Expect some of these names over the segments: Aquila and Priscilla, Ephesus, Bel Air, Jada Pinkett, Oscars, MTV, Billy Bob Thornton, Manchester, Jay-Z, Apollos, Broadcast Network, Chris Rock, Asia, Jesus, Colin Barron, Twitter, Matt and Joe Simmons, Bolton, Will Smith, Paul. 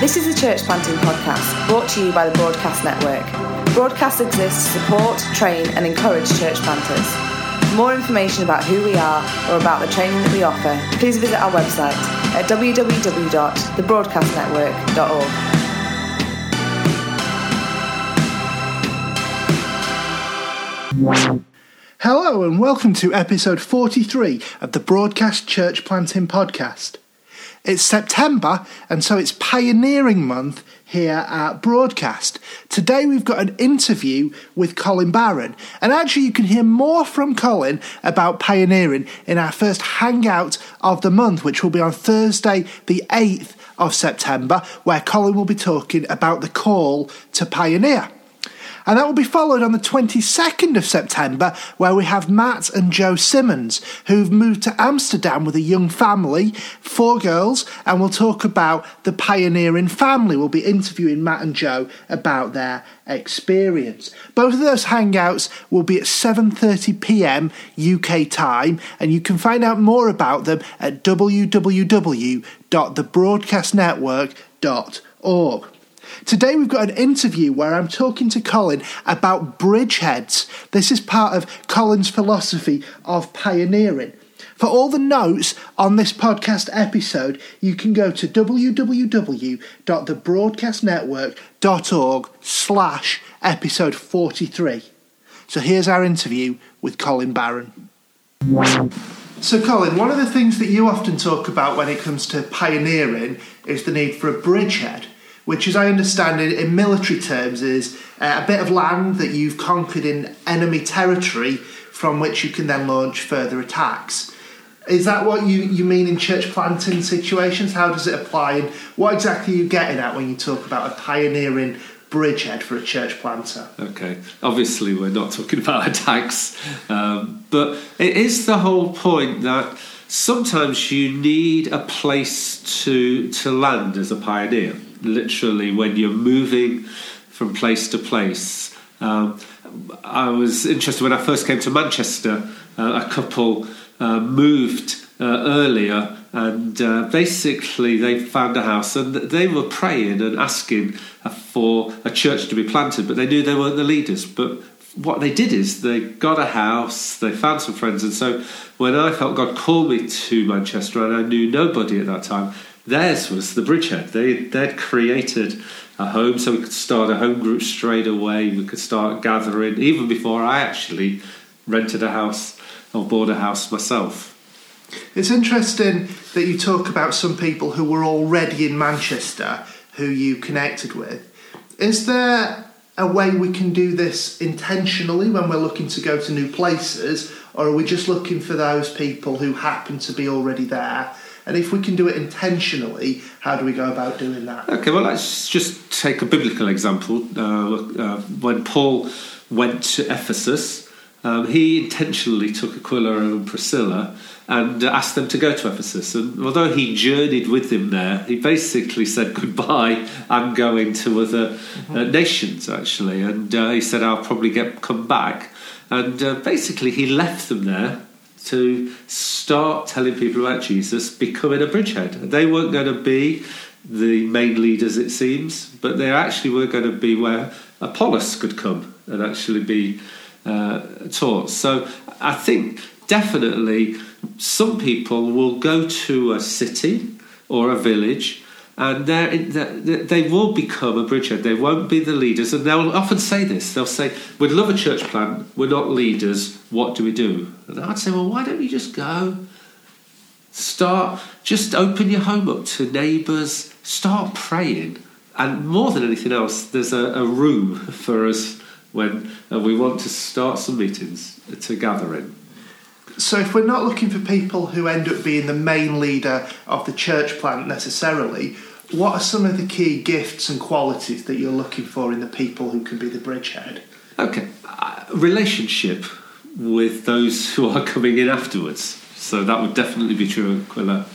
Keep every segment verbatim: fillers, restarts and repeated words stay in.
This is the Church Planting Podcast, brought to you by the Broadcast Network. Broadcast exists to support, train and encourage church planters. For more information about who we are or about the training that we offer, please visit our website at w w w dot the broadcast network dot org. Hello and welcome to episode forty-three of the Broadcast Church Planting Podcast. It's September and so it's Pioneering Month here at Broadcast. Today we've got an interview with Colin Barron, and actually you can hear more from Colin about pioneering in our first hangout of the month, which will be on Thursday the eighth of September, where Colin will be talking about the call to pioneer. And that will be followed on the twenty-second of September, where we have Matt and Joe Simmons, who've moved to Amsterdam with a young family, four girls, and we'll talk about the pioneering family. We'll be interviewing Matt and Joe about their experience. Both of those hangouts will be at seven thirty p m U K time, and you can find out more about them at w w w dot the broadcast network dot org. Today we've got an interview where I'm talking to Colin about bridgeheads. This is part of Colin's philosophy of pioneering. For all the notes on this podcast episode, you can go to w w w dot the broadcast network dot org slash episode forty-three. So here's our interview with Colin Barron. So Colin, one of the things that you often talk about when it comes to pioneering is the need for a bridgehead, which, as I understand it, in military terms is uh, a bit of land that you've conquered in enemy territory from which you can then launch further attacks. Is that what you, you mean in church planting situations? How does it apply? And what exactly are you getting at when you talk about a pioneering bridgehead for a church planter? Okay, obviously we're not talking about attacks, um, but it is the whole point that sometimes you need a place to to land as a pioneer. Literally, when you're moving from place to place. Um, I was interested when I first came to Manchester, uh, a couple uh, moved uh, earlier and uh, basically they found a house and they were praying and asking for a church to be planted, but they knew they weren't the leaders. But what they did is they got a house, they found some friends, and so when I felt God call me to Manchester and I knew nobody at that time, theirs was the bridgehead. They, they'd created a home, so we could start a home group straight away. We could start gathering, even before I actually rented a house or bought a house myself. It's interesting that you talk about some people who were already in Manchester, who you connected with. Is there a way we can do this intentionally when we're looking to go to new places, or are we just looking for those people who happen to be already there? And if we can do it intentionally, how do we go about doing that? Okay, well, let's just take a biblical example. Uh, uh, when Paul went to Ephesus, um, he intentionally took Aquila and Priscilla and asked them to go to Ephesus. And although he journeyed with them there, he basically said, goodbye, I'm going to other mm-hmm. uh, nations, actually. And uh, he said, I'll probably get come back. And uh, basically he left them there to start telling people about Jesus, becoming a bridgehead. They weren't going to be the main leaders, it seems, but they actually were going to be where Apollos could come and actually be uh, taught. So I think definitely some people will go to a city or a village and they're in the, they will become a bridgehead. They won't be the leaders. And they'll often say this. They'll say, we'd love a church plan. We're not leaders. What do we do? And I'd say, well, why don't you just go? Start, just open your home up to neighbours. Start praying. And more than anything else, there's a, a room for us when we want to start some meetings to gather in. So if we're not looking for people who end up being the main leader of the church plant necessarily, what are some of the key gifts and qualities that you're looking for in the people who can be the bridgehead? Okay, uh, relationship with those who are coming in afterwards. So that would definitely be true of Aquila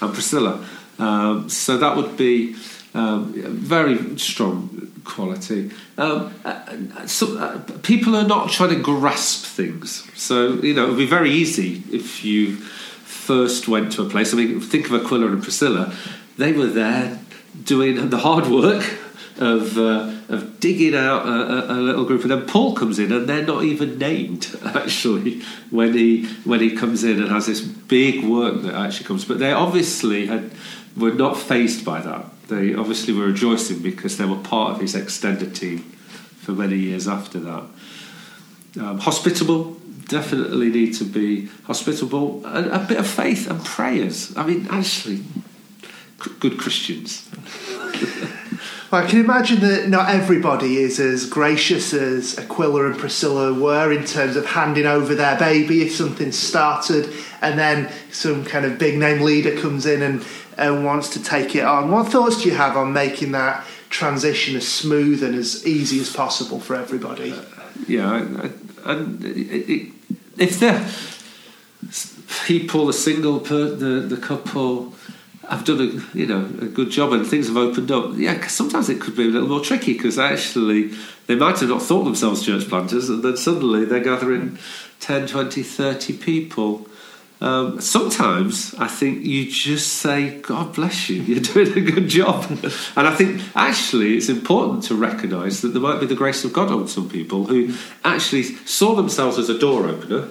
and Priscilla. Um, so that would be um, a very strong quality. Um, uh, so, uh, people are not trying to grasp things. So, you know, it would be very easy if you first went to a place. I mean, think of Aquila and Priscilla. They were there doing the hard work of uh, of digging out a, a little group, and then Paul comes in, and they're not even named actually when he when he comes in and has this big work that actually comes. But they obviously had were not fazed by that. They obviously were rejoicing because they were part of his extended team for many years after that. Um, hospitable, definitely need to be hospitable. A, a bit of faith and prayers. I mean, actually, c- good Christians. Well, I can imagine that not everybody is as gracious as Aquila and Priscilla were in terms of handing over their baby if something started, and then some kind of big name leader comes in and, and wants to take it on. What thoughts do you have on making that transition as smooth and as easy as possible for everybody? Uh, yeah, I, I, and it, it, if the people, the single, per, the the couple, I've done a you know a good job and things have opened up. Yeah, cause sometimes it could be a little more tricky because actually they might have not thought themselves church planters, and then suddenly they're gathering ten, twenty, thirty people. Um, sometimes I think you just say, God bless you, you're doing a good job. And I think actually it's important to recognise that there might be the grace of God on some people who actually saw themselves as a door opener,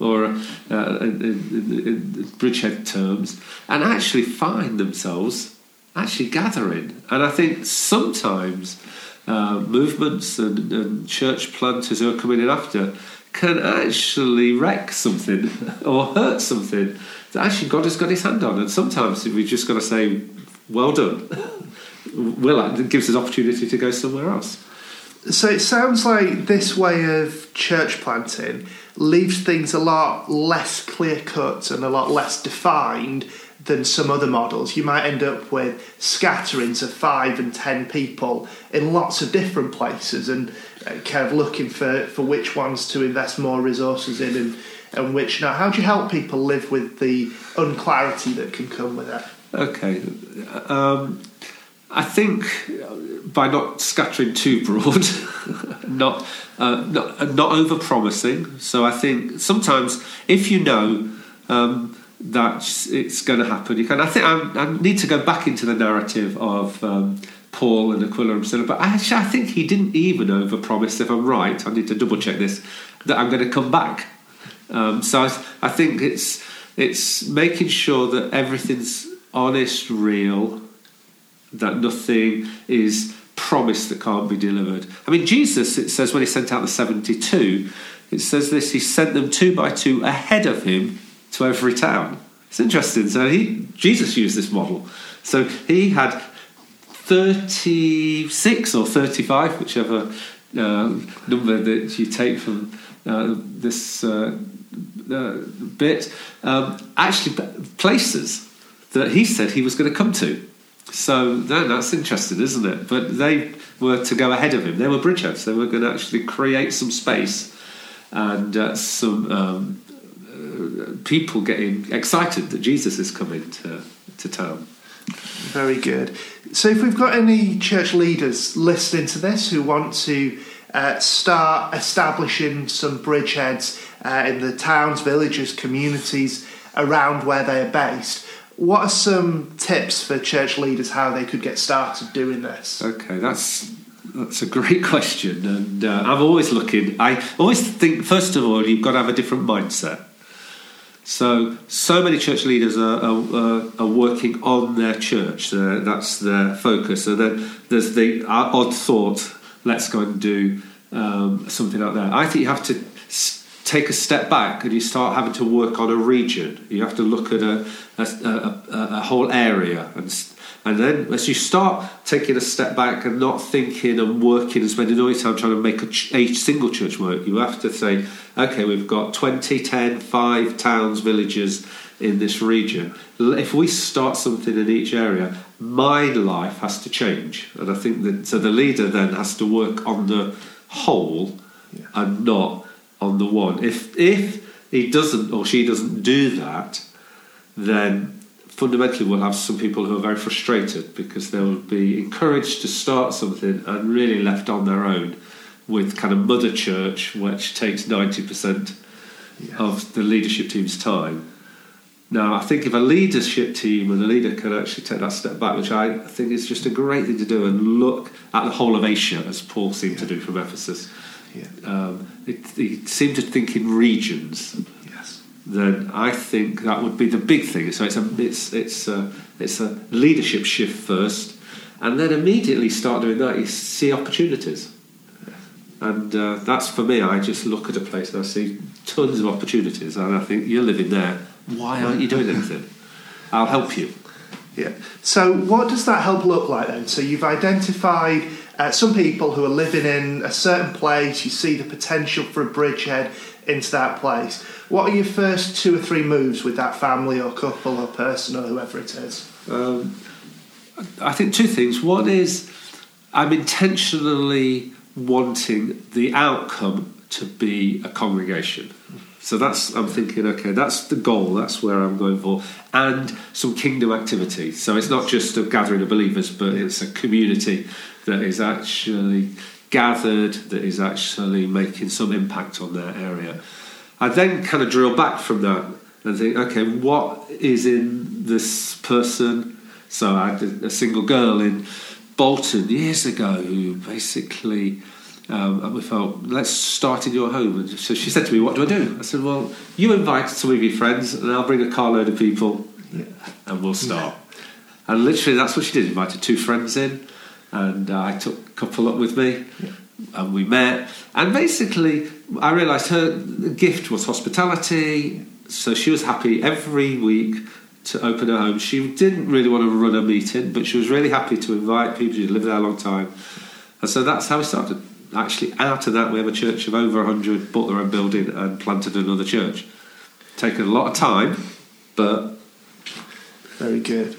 or uh, in, in, in bridgehead terms, and actually find themselves actually gathering. And I think sometimes uh, movements and, and church planters who are coming in after can actually wreck something or hurt something that actually God has got his hand on. And sometimes we've just got to say, well done. Well, it gives us opportunity to go somewhere else. So it sounds like this way of church planting leaves things a lot less clear-cut and a lot less defined than some other models. You might end up with scatterings of five and ten people in lots of different places, and kind of looking for, for which ones to invest more resources in and, and which not. How do you help people live with the unclarity that can come with that? Okay. Um, I think by not scattering too broad, not, uh, not not over-promising. So I think sometimes if you know... Um, that it's going to happen. You can. I think I'm, I need to go back into the narrative of um, Paul and Aquila and Priscilla, but actually I think he didn't even overpromise, if I'm right. I need to double check this, that I'm going to come back. Um, so I, I think it's it's making sure that everything's honest, real, that nothing is promised that can't be delivered. I mean, Jesus, it says when he sent out the seventy-two, it says this, he sent them two by two ahead of him to every town. It's interesting. So he, Jesus used this model. So he had thirty-six or thirty-five, whichever uh, number that you take from uh, this uh, uh, bit, um, actually places that he said he was going to come to. So no, that's interesting, isn't it? But they were to go ahead of him. They were bridgeheads. They were going to actually create some space and uh, some... Um, people getting excited that Jesus is coming to, to town. Very good. So if we've got any church leaders listening to this who want to uh, start establishing some bridgeheads uh, in the towns, villages, communities around where they are based, what are some tips for church leaders how they could get started doing this? Okay, that's That's a great question, and uh, I'm always looking. I always think, first of all, you've got to have a different mindset. So, so many church leaders are, are, are working on their church. Uh, that's their focus. So then there's the odd thought, let's go and do um, something like that. I think you have to take a step back and you start having to work on a region. You have to look at a, a, a, a whole area and And then as you start taking a step back and not thinking and working and spending all your time trying to make a, ch- a single church work, you have to say, OK, we've got twenty, ten, five towns, villages in this region. If we start something in each area, my life has to change. And I think that so the leader then has to work on the whole yeah. and not on the one. If, if he doesn't or she doesn't do that, then... fundamentally we'll have some people who are very frustrated because they'll be encouraged to start something and really left on their own with kind of mother church, which takes ninety percent yeah. of the leadership team's time Now, I think if a leadership team and a leader can actually take that step back, which I think is just a great thing to do, and look at the whole of Asia, as Paul seemed yeah. to do from Ephesus, yeah. um, he seemed to think in regions. Yes. Then I think that would be the big thing. So it's a it's it's a, it's a leadership shift first, and then immediately start doing that. You see opportunities. And uh, that's for me. I just look at a place and I see tons of opportunities, and I think, you're living there, why aren't you doing anything? I'll help you. Yeah. So what does that help look like then? So you've identified uh, some people who are living in a certain place. You see the potential for a bridgehead into that place. What are your first two or three moves with that family or couple or person or whoever it is? Um, I think two things. One is I'm intentionally wanting the outcome to be a congregation. So that's, I'm thinking, okay, that's the goal, that's where I'm going for, and some kingdom activity. So it's not just a gathering of believers, but it's a community that is actually gathered, that is actually making some impact on their area. I then kind of drill back from that and think, okay, what is in this person? So I had a single girl in Bolton years ago who basically um, and we felt, let's start in your home, and so she said to me, what do I do? I said, well, you invite some of your friends and I'll bring a carload of people yeah. and we'll start. yeah. And literally that's what she did. Invited two friends in, and uh, I took a couple up with me, yeah. and we met, and basically I realised her gift was hospitality, so she was happy every week to open her home. She didn't really want to run a meeting, but she was really happy to invite people who'd lived there a long time. And so that's how we started. Actually, out of that, we have a church of over one hundred, bought their own building and planted another church. Taken a lot of time, but... Very good.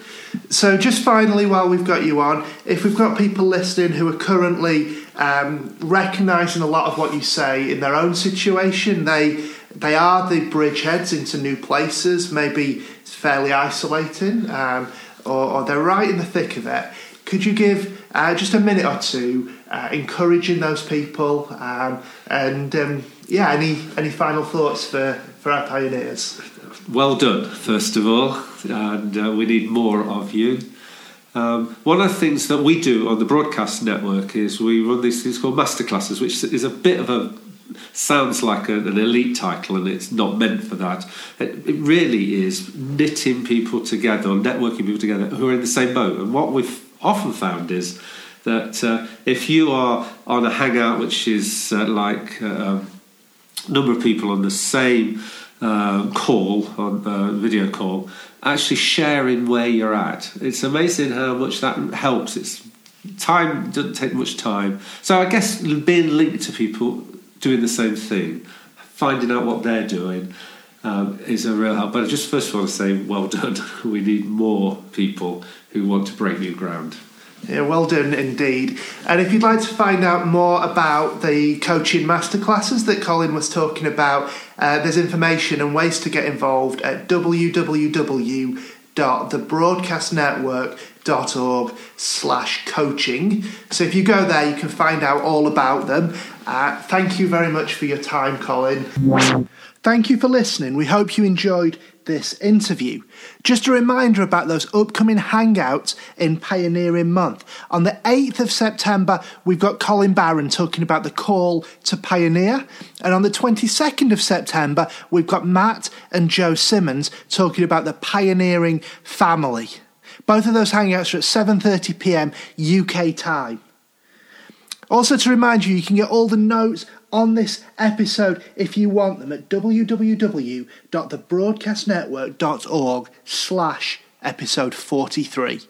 So just finally, while we've got you on, if we've got people listening who are currently um, recognising a lot of what you say in their own situation, they they are the bridgeheads into new places, maybe it's fairly isolating, um, or, or they're right in the thick of it, could you give uh, just a minute or two uh, encouraging those people, um, and um, yeah, any any final thoughts for, for our pioneers? Well done, first of all, and uh, we need more of you. Um, one of the things that we do on the Broadcast Network is we run these things called masterclasses, which is a bit of a, sounds like a, an elite title, and it's not meant for that. It, it really is knitting people together, networking people together who are in the same boat. And what we've often found is that uh, if you are on a hangout, which is uh, like a uh, number of people on the same uh, call, on uh, video call, actually sharing where you're at. It's amazing how much that helps. It's time, doesn't take much time. So I guess being linked to people doing the same thing, finding out what they're doing, um, is a real help. But I just first want to say, well done. We need more people who want to break new ground. Yeah, well done indeed. And if you'd like to find out more about the coaching masterclasses that Colin was talking about, uh, there's information and ways to get involved at w w w dot the broadcast network dot org slash coaching. So if you go there, you can find out all about them. Uh, thank you very much for your time, Colin. Thank you for listening. We hope you enjoyed this interview. Just a reminder about those upcoming hangouts in Pioneering Month. On the eighth of September, we've got Colin Barron talking about the call to pioneer. And on the twenty-second of September, we've got Matt and Joe Simmons talking about the pioneering family. Both of those hangouts are at seven thirty p m U K time. Also, to remind you, you can get all the notes on this episode if you want them at w w w dot the broadcast network dot org slash episode forty-three.